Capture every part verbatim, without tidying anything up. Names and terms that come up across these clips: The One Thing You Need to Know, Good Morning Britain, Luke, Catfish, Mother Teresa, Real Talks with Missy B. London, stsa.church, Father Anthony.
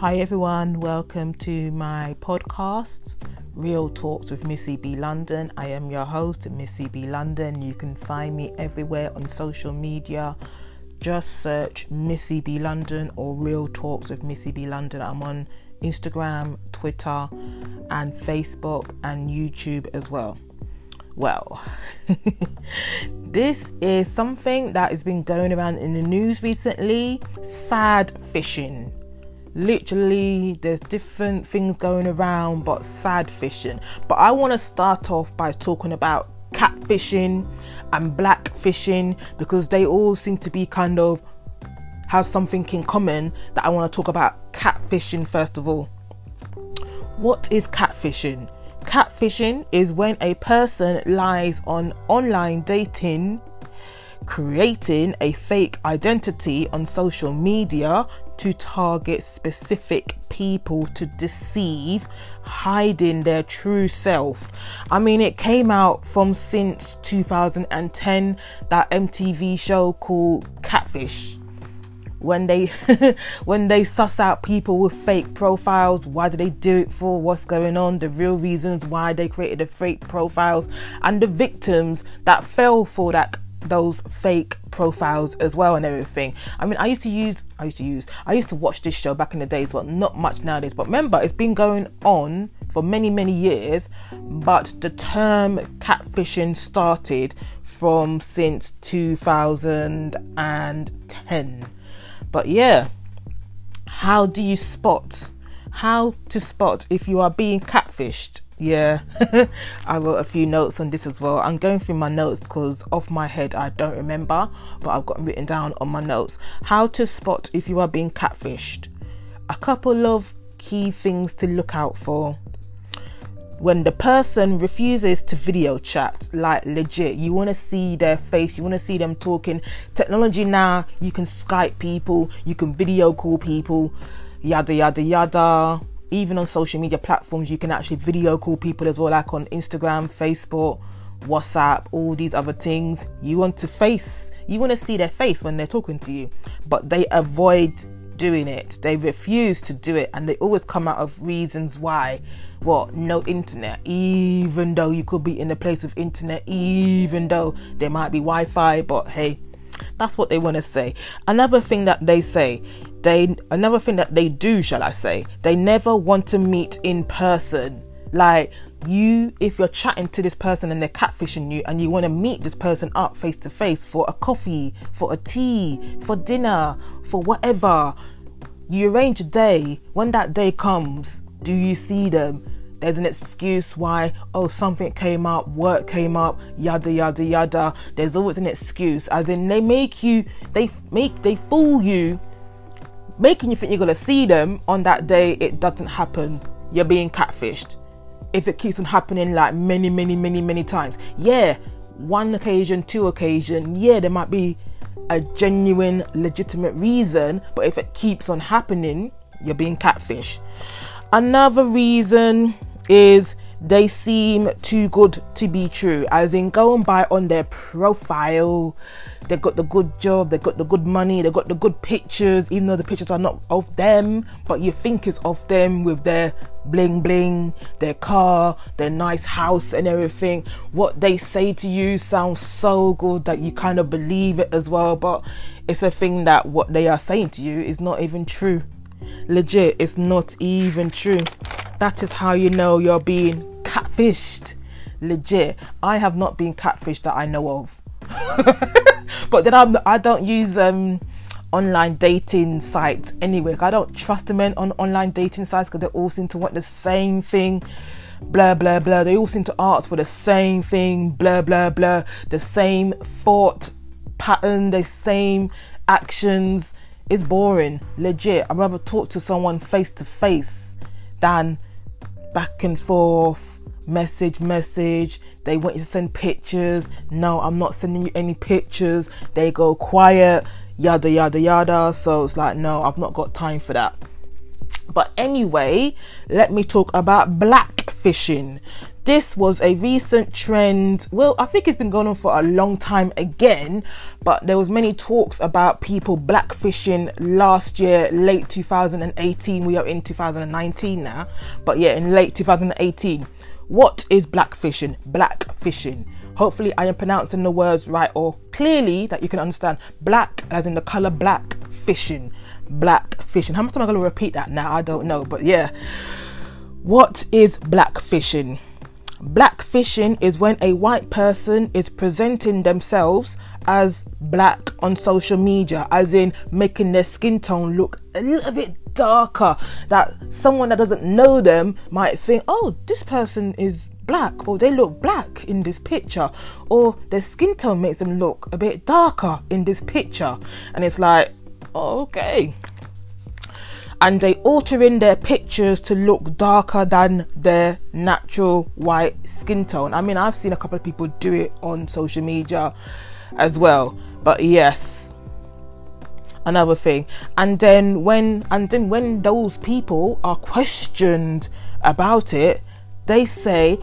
Hi everyone, welcome to my podcast, Real Talks with Missy B. London. I am your host, Missy B. London. You can find me everywhere on social media. Just search Missy B. London or Real Talks with Missy B. London. I'm on Instagram, Twitter, and Facebook and YouTube as well. Well, this is something that has been going around in the news recently, sad fishing. Literally, there's different things going around, but sad fishing. But I want to start off by talking about catfishing and black fishing, because they all seem to be kind of have something in common that I want to talk about. Catfishing, first of all. What is catfishing? Catfishing is when a person lies on online dating, creating a fake identity on social media to target specific people to deceive, hiding their true self. I mean, it came out from since two thousand ten, that M T V show called Catfish. When they when they suss out people with fake profiles, why do they do it for? What's going on? The real reasons why they created the fake profiles and the victims that fell for that those fake profiles as well and everything. I mean, I used to use, I used to use, I used to watch this show back in the days, but well, not much nowadays. But remember, it's been going on for many, many years. But the term catfishing started from since two thousand ten. But yeah, how do you spot? How to spot if you are being catfished? Yeah, I wrote a few notes on this as well. I'm going through my notes because off my head I don't remember, but I've got written down on my notes. How to spot if you are being catfished. A couple of key things to look out for. When the person refuses to video chat, like legit, you want to see their face, you want to see them talking. Technology now, you can Skype people, you can video call people, yada yada yada. Even on social media platforms, you can actually video call people as well, like on Instagram, Facebook, WhatsApp, all these other things. You want to face, you want to see their face when they're talking to you, but they avoid doing it. They refuse to do it, and they always come out of reasons why. What? No internet, even though you could be in a place with internet, even though there might be Wi-Fi, but hey, that's what they want to say. Another thing that they say, they another thing that they do, shall I say, they never want to meet in person. Like, you, if you're chatting to this person and they're catfishing you and you want to meet this person up face to face for a coffee, for a tea, for dinner, for whatever, you arrange a day. When that day comes, do you see them? There's an excuse why. Oh, something came up, work came up, yada yada yada. There's always an excuse, as in they make you, they make, they fool you, making you think you're gonna see them on that day. It doesn't happen. You're being catfished if it keeps on happening like many many many many times. Yeah, one occasion, two occasion, yeah, there might be a genuine legitimate reason, but if it keeps on happening, you're being catfished. Another reason is they seem too good to be true, as in going by on their profile, they got the good job, they got the good money, they got the good pictures, even though the pictures are not of them, but you think it's of them, with their bling bling, their car, their nice house and everything. What they say to you sounds so good that you kind of believe it as well, but it's a thing that what they are saying to you is not even true. Legit, it's not even true. That is how you know you're being catfished. Legit, I have not been catfished that I know of. But then I'm, I don't use um, online dating sites anyway. I don't trust them in on online dating sites because they all seem to want the same thing. Blah, blah, blah. They all seem to ask for the same thing. Blah, blah, blah. The same thought pattern, the same actions. It's boring. Legit, I'd rather talk to someone face to face than back and forth, message, message. They want you to send pictures. No, I'm not sending you any pictures. They go quiet, yada, yada, yada. So it's like, no, I've not got time for that. But anyway, let me talk about black fishing. This was a recent trend. Well, I think it's been going on for a long time again, but there was many talks about people black fishing last year, late two thousand eighteen. We are in two thousand nineteen now, but yeah, in late two thousand eighteen. What is black fishing? Black fishing. Hopefully I am pronouncing the words right, or clearly that you can understand. Black as in the color black, fishing. Black fishing. How much time am I going to repeat that now? I don't know, but yeah. What is black fishing? Black fishing is when a white person is presenting themselves as black on social media, as in making their skin tone look a little bit darker, that someone that doesn't know them might think, oh, this person is black, or they look black in this picture, or their skin tone makes them look a bit darker in this picture. And it's like, oh, okay. And they altering their pictures to look darker than their natural white skin tone. I mean, I've seen a couple of people do it on social media as well. But yes, another thing. And then when and then when those people are questioned about it, they say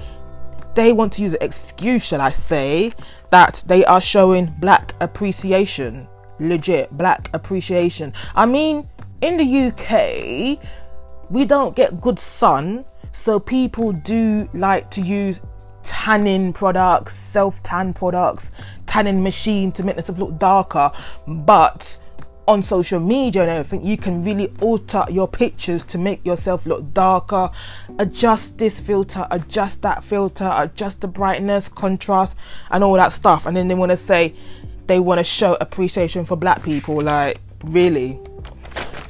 they want to use an excuse, shall I say, that they are showing black appreciation. Legit black appreciation. I mean, in the U K, we don't get good sun, so people do like to use tanning products, self-tan products, tanning machine to make themselves look darker. But on social media and everything, you can really alter your pictures to make yourself look darker. Adjust this filter, adjust that filter, adjust the brightness, contrast, and all that stuff. And then they want to say they want to show appreciation for black people. Like, really?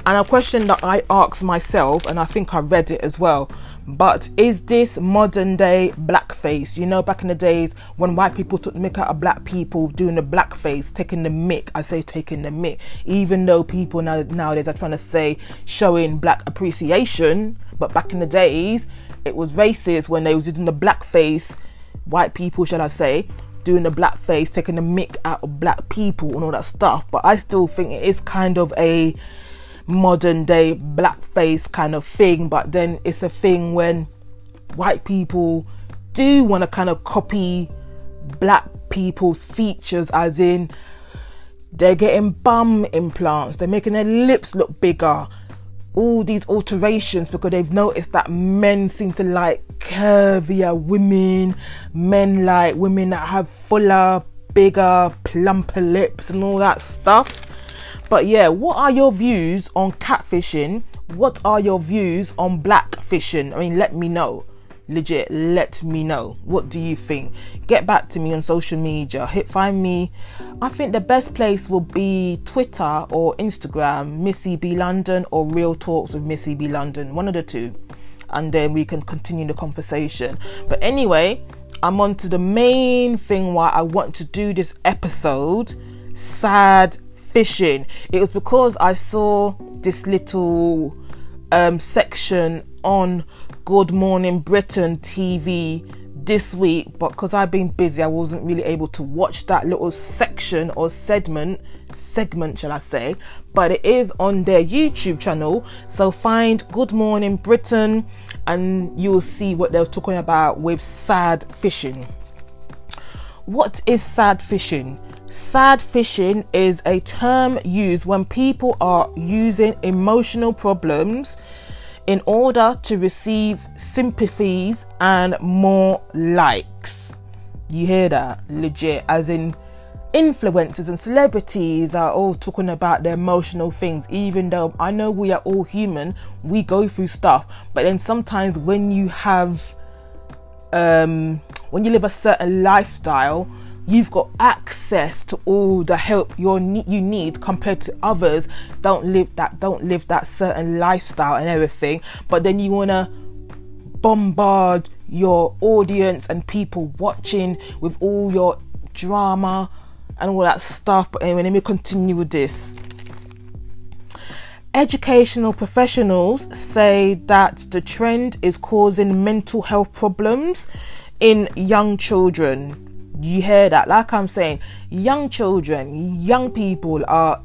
And a question that I asked myself, and I think I read it as well, but is this modern day blackface? You know, back in the days when white people took the mick out of black people, doing the blackface, taking the mick. I say taking the mick, even though people now nowadays are trying to say showing black appreciation. But back in the days, it was racist when they was doing the blackface, white people, shall I say, doing the blackface, taking the mick out of black people and all that stuff. But I still think it is kind of a modern day blackface kind of thing. But then it's a thing when white people do want to kind of copy black people's features, as in they're getting bum implants, they're making their lips look bigger, all these alterations, because they've noticed that men seem to like curvier women, men like women that have fuller, bigger, plumper lips and all that stuff. But yeah, what are your views on catfishing? What are your views on black fishing? I mean, let me know. Legit, let me know. What do you think? Get back to me on social media. Hit find me. I think the best place will be Twitter or Instagram, Missy B. London, or Real Talks with Missy B. London. One of the two. And then we can continue the conversation. But anyway, I'm on to the main thing why I want to do this episode. Sad fishing. It was because I saw this little um, section on Good Morning Britain T V this week, but because I've been busy, I wasn't really able to watch that little section or segment, segment shall I say, but it is on their YouTube channel. So find Good Morning Britain and you'll see what they're talking about with sad fishing. What is sad fishing? Sad fishing is a term used when people are using emotional problems in order to receive sympathies and more likes. You hear that? Legit, as in influencers and celebrities are all talking about their emotional things, even though I know we are all human, we go through stuff. But then sometimes when you have um when you live a certain lifestyle, you've got access to all the help you're ne- you need compared to others don't live that don't live that certain lifestyle and everything. But then you want to bombard your audience and people watching with all your drama and all that stuff. But anyway, let me continue with this. Educational professionals say that the trend is causing mental health problems in young children. You hear that? Like I'm saying, young children, young people are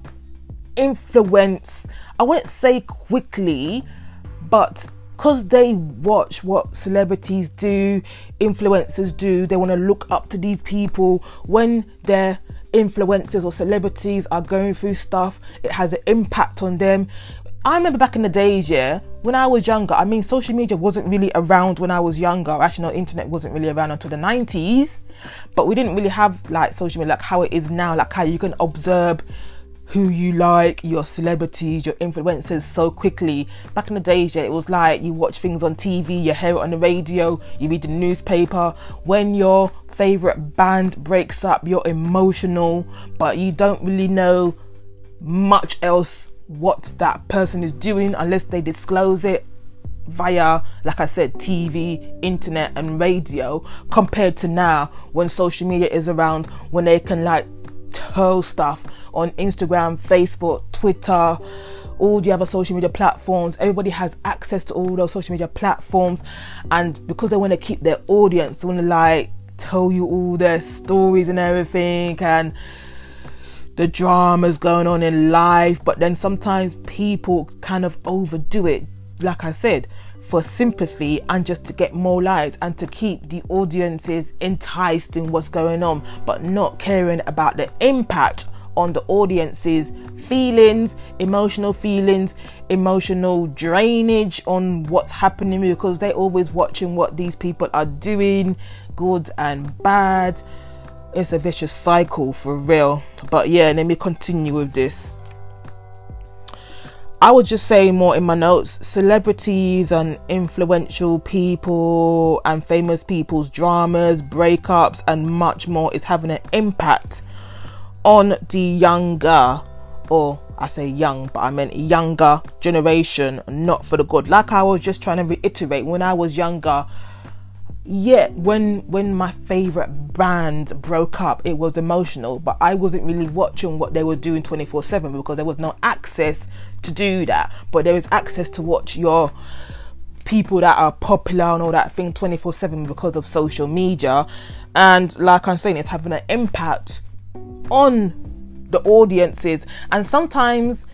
influenced, I wouldn't say quickly, But because they watch what celebrities do, influencers do, they want to look up to these people. When their influencers or celebrities are going through stuff, it has an impact on them. I remember back in the days, yeah, when I was younger, I mean, social media wasn't really around when I was younger. Actually, no, internet wasn't really around until the nineties. But we didn't really have, like, social media like how it is now, like how you can observe who you like, your celebrities, your influencers so quickly. Back in the days, yeah, it was like you watch things on T V, you hear it on the radio, you read the newspaper. When your favourite band breaks up, you're emotional, but you don't really know much else what that person is doing unless they disclose it via, like I said, T V, internet and radio, compared to now when social media is around, when they can like tell stuff on Instagram, Facebook, Twitter, all the other social media platforms. Everybody has access to all those social media platforms, and because they want to keep their audience, they want to like tell you all their stories and everything and the drama's going on in life. But then sometimes people kind of overdo it, like I said, for sympathy and just to get more likes and to keep the audiences enticed in what's going on, but not caring about the impact on the audience's feelings, emotional feelings, emotional drainage on what's happening, because they're always watching what these people are doing, good and bad. It's a vicious cycle for real. But yeah, let me continue with this. I would just say more in my notes, celebrities and influential people and famous people's dramas, breakups and much more is having an impact on the younger, or I say young, but I meant younger generation, not for the good. Like I was just trying to reiterate, when I was younger, yeah, when when my favorite band broke up, it was emotional, but I wasn't really watching what they were doing twenty-four seven because there was no access to do that. But there is access to watch your people that are popular and all that thing twenty-four seven because of social media. And like I'm saying, it's having an impact on the audiences. And sometimes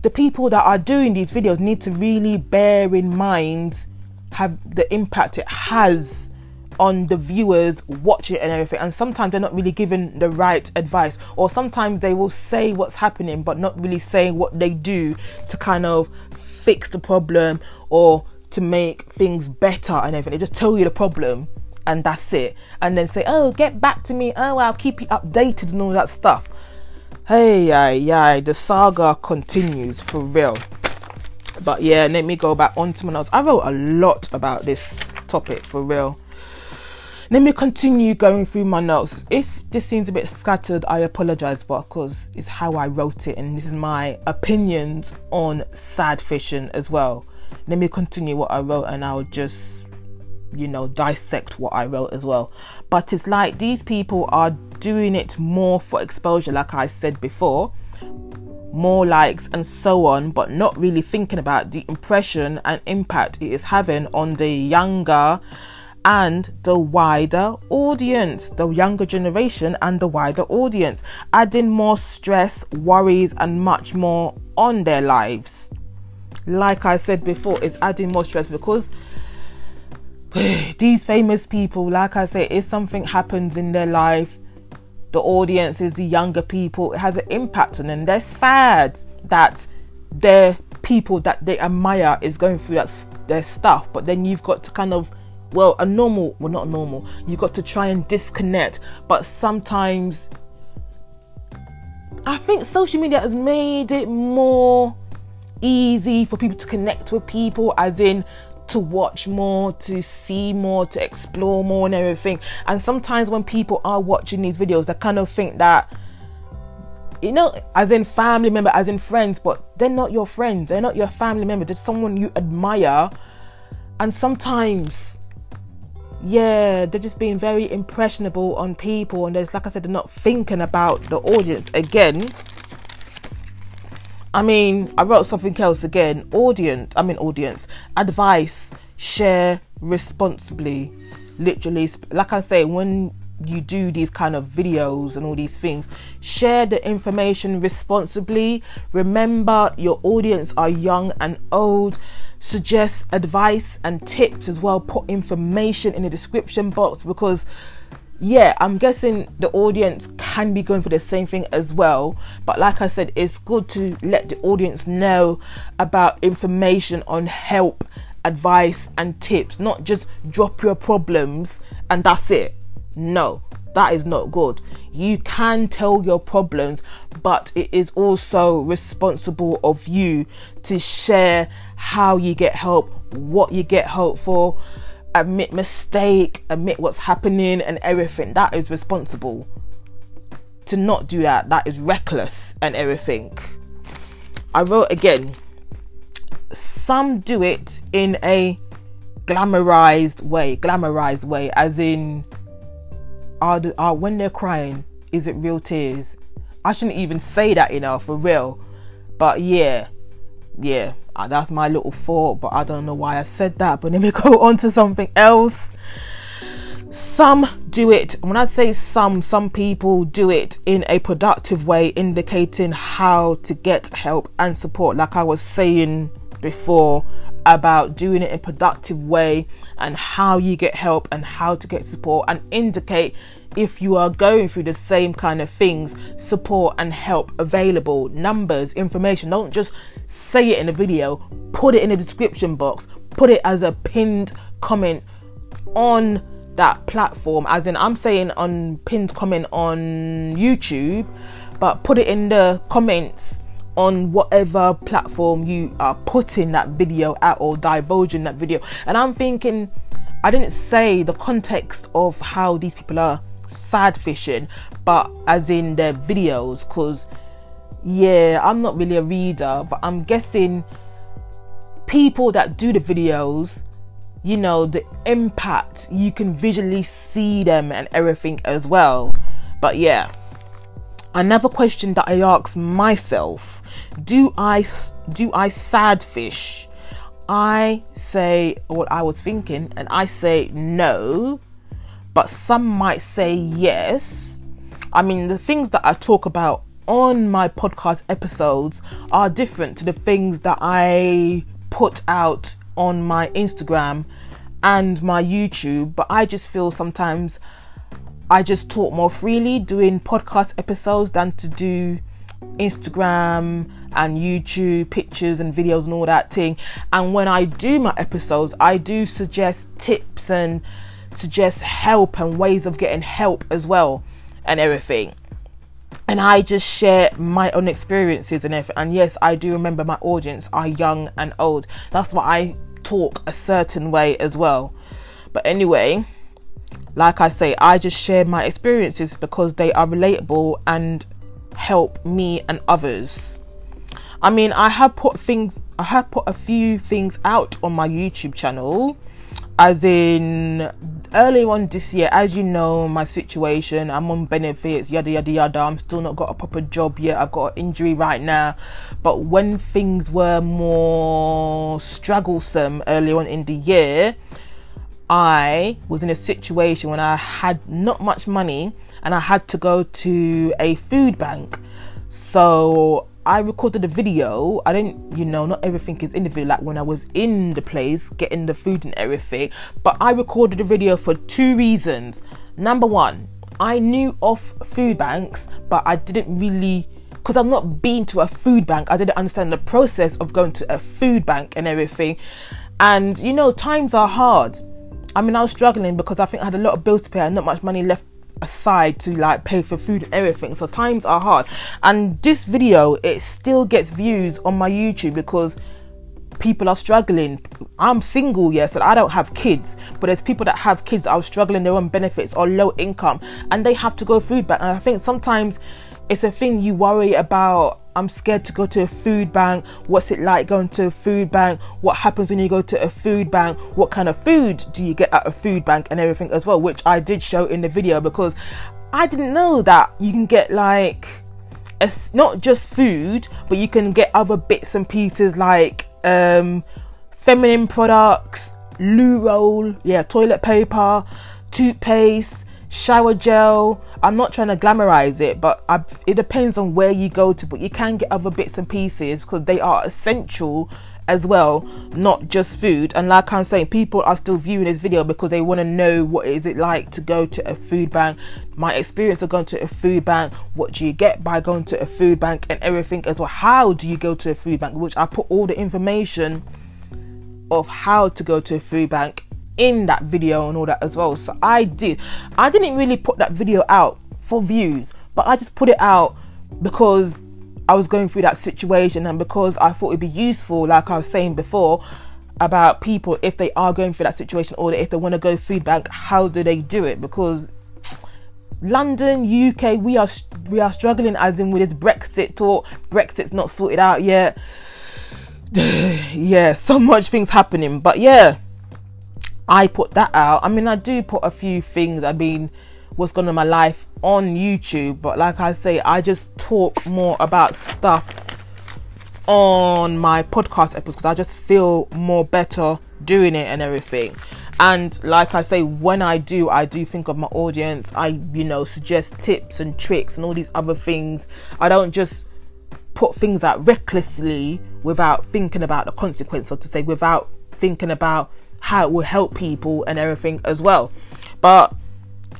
the people that are doing these videos need to really bear in mind have the impact it has on the viewers watching and everything. And sometimes they're not really given the right advice, or sometimes they will say what's happening but not really saying what they do to kind of fix the problem or to make things better and everything. They just tell you the problem and that's it, and then say, oh, get back to me, oh, I'll keep you updated and all that stuff. Hey, aye, aye, the saga continues for real. But yeah, let me go back onto my notes. I wrote a lot about this topic for real. Let me continue going through my notes. If this seems a bit scattered, I apologise, but because it's how I wrote it and this is my opinions on sad fishing as well. Let me continue what I wrote and I'll just, you know, dissect what I wrote as well. But it's like these people are doing it more for exposure, like I said before, more likes and so on, but not really thinking about the impression and impact it is having on the younger and the wider audience, the younger generation and the wider audience, adding more stress, worries and much more on their lives. Like I said before, it's adding more stress because these famous people, like I said, if something happens in their life, the audiences, the younger people, it has an impact on them. They're sad that their people that they admire is going through that their stuff, but then you've got to kind of, well, a normal, well, not normal, you've got to try and disconnect. But sometimes I think social media has made it more easy for people to connect with people, as in to watch more, to see more, to explore more and everything. And sometimes when people are watching these videos, they kind of think that, you know, as in family member, as in friends, but they're not your friends, they're not your family member, they're someone you admire. And sometimes, yeah, they're just being very impressionable on people, and there's, like I said, they're not thinking about the audience again. I mean, I wrote something else again. Audience, I mean audience. Advice, share responsibly. Literally, like I say, when you do these kind of videos and all these things. Share the information responsibly. Remember, your audience are young and old. Suggest advice and tips as well. Put information in the description box, because yeah, I'm guessing the audience can be going for the same thing as well. But like I said, it's good to let the audience know about information on help, advice and tips, not just drop your problems and that's it. No, that is not good. You can tell your problems, but it is also responsible of you to share how you get help, what you get help for, admit mistake, admit what's happening and everything. That is responsible. To not do that, that is reckless and everything. I wrote again, some do it in a glamorized way, glamorized way, as in, Are, are when they're crying, is it real tears? I shouldn't even say that, you know, for real. But yeah, yeah, that's my little thought. But I don't know why I said that. But let me go on to something else. Some do it, when I say some, some people do it in a productive way, indicating how to get help and support. Like I was saying before, about doing it in a productive way and how you get help and how to get support, and indicate if you are going through the same kind of things, support and help available, numbers, information. Don't just say it in a video, put it in the description box, put it as a pinned comment on that platform, as in I'm saying on pinned comment on YouTube, but put it in the comments on whatever platform you are putting that video out or divulging that video. And I'm thinking, I didn't say the context of how these people are sad fishing, but as in their videos, because yeah, I'm not really a reader, but I'm guessing people that do the videos, you know, the impact, you can visually see them and everything as well. But yeah, another question that I asked myself, do I do I sad fish? I say what I was thinking, and I say no, but some might say yes. I mean, the things that I talk about on my podcast episodes are different to the things that I put out on my Instagram and my YouTube, but I just feel sometimes I just talk more freely doing podcast episodes than to do Instagram and YouTube pictures and videos and all that thing. And when I do my episodes, I do suggest tips and suggest help and ways of getting help as well and everything, and I just share my own experiences and everything. And yes, I do remember my audience are young and old, that's why I talk a certain way as well. But anyway, like I say, I just share my experiences because they are relatable and help me and others. I mean, I have put things I have put a few things out on my YouTube channel, as in early on this year. As you know, my situation, I'm on benefits, yada yada yada, I'm still not got a proper job yet, I've got an injury right now. But when things were more strugglesome early on in the year, I was in a situation when I had not much money and I had to go to a food bank. So I recorded a video. I didn't, you know, not everything is in the video, like when I was in the place getting the food and everything. But I recorded a video for two reasons. Number one, I knew of food banks, but I didn't really, because I've not been to a food bank, I didn't understand the process of going to a food bank and everything. And you know, times are hard. I mean, I was struggling because I think I had a lot of bills to pay and not much money left aside to like pay for food and everything. So times are hard. And this video, it still gets views on my YouTube because people are struggling. I'm single, yes, and I don't have kids, but there's people that have kids that are struggling, their own benefits or low income, and they have to go food bank. And I think sometimes it's a thing you worry about. I'm scared to go to a food bank. What's it like going to a food bank? What happens when you go to a food bank? What kind of food do you get at a food bank and everything as well, which I did show in the video, because I didn't know that you can get like, it's not just food, but you can get other bits and pieces like um, feminine products, loo roll, yeah, toilet paper, toothpaste, shower gel. I'm not trying to glamorize it, but I, it depends on where you go to, but you can get other bits and pieces because they are essential as well, not just food. And like I'm saying, people are still viewing this video because they want to know what is it like to go to a food bank, my experience of going to a food bank, what do you get by going to a food bank and everything as well, how do you go to a food bank, which I put all the information of how to go to a food bank in that video and all that as well. So I did I didn't really put that video out for views, but I just put it out because I was going through that situation and because I thought it'd be useful, like I was saying before, about people if they are going through that situation or if they want to go food bank, how do they do it? Because London, U K, we are we are struggling, as in with this Brexit talk. Brexit's not sorted out yet. Yeah, so much things happening, but yeah, I put that out. I mean, I do put a few things, I mean, what's going on in my life on YouTube, but like I say, I just talk more about stuff on my podcast episodes because I just feel more better doing it and everything. And like I say, when I do, I do think of my audience. I, you know, suggest tips and tricks and all these other things. I don't just put things out recklessly without thinking about the consequence, or to say without thinking about how it will help people and everything as well. But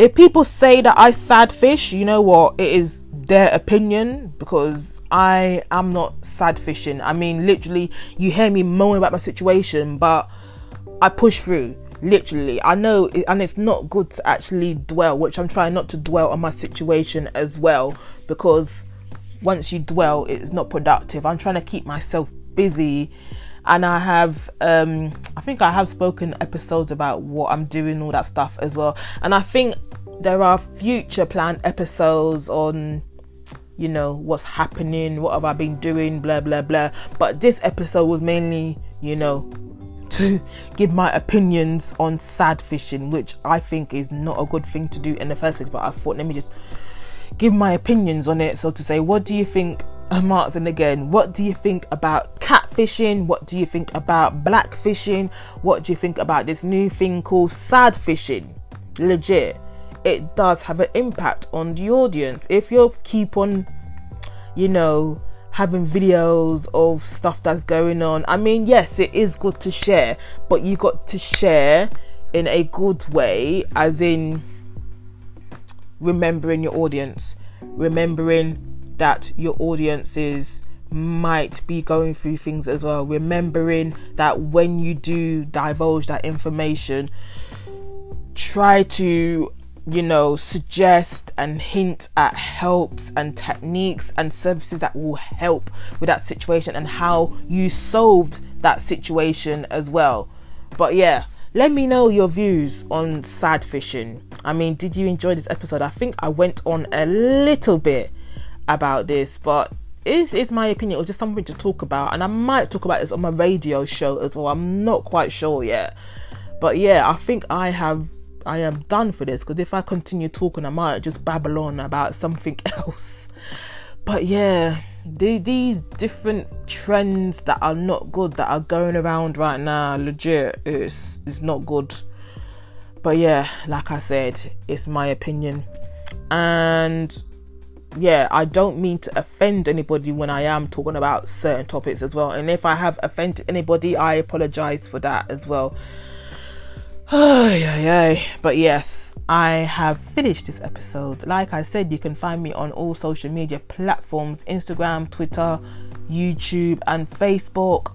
if people say that I sad fish, you know what, it is their opinion, because I am not sad fishing. I mean, literally, you hear me moaning about my situation, but I push through, literally. I know, and it's not good to actually dwell, which I'm trying not to dwell on my situation as well, because once you dwell, it's not productive. I'm trying to keep myself busy. And I have, um, I think I have spoken episodes about what I'm doing, all that stuff as well. And I think there are future planned episodes on, you know, what's happening, what have I been doing, blah, blah, blah. But this episode was mainly, you know, to give my opinions on sad fishing, which I think is not a good thing to do in the first place. But I thought, let me just give my opinions on it. So to say, what do you think? Marks and again, what do you think about catfishing? What do you think about black fishing? What do you think about this new thing called sad fishing? Legit, it does have an impact on the audience. If you keep on, you know, having videos of stuff that's going on, I mean, yes, it is good to share, but you got to share in a good way, as in remembering your audience, remembering that your audiences might be going through things as well, remembering that when you do divulge that information, try to, you know, suggest and hint at helps and techniques and services that will help with that situation and how you solved that situation as well. But yeah, let me know your views on sad fishing. I mean, did you enjoy this episode? I think I went on a little bit about this, but it's, it's my opinion. It was just something to talk about, and I might talk about this on my radio show as well. I'm not quite sure yet, but yeah, I think I have I am done for this, because if I continue talking, I might just babble on about something else. But yeah, the, these different trends that are not good that are going around right now, legit, it's it's not good. But yeah, like I said, it's my opinion, and yeah, I don't mean to offend anybody when I am talking about certain topics as well. And if I have offended anybody, I apologize for that as well. Oh, yeah, yeah. But yes, I have finished this episode. Like I said, you can find me on all social media platforms, Instagram, Twitter, YouTube, and Facebook.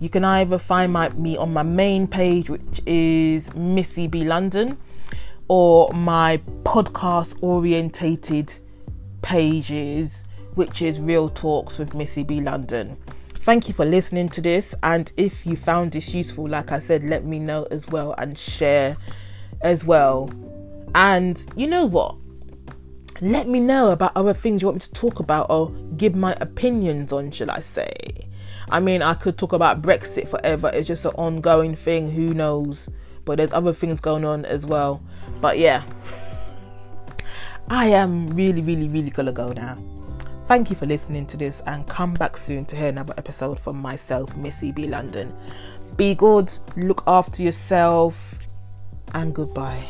You can either find my, me on my main page, which is Missy B. London, or my podcast orientated pages, which is Real Talks with Missy B. London. Thank you for listening to this, and if you found this useful, like I said, let me know as well, and share as well. And you know what, let me know about other things you want me to talk about or give my opinions on, shall I say. I mean, I could talk about Brexit forever, it's just an ongoing thing, who knows, but there's other things going on as well. But yeah, I am really, really, really gonna go now. Thank you for listening to this, and come back soon to hear another episode from myself, Missy B. London. Be good, look after yourself, and goodbye.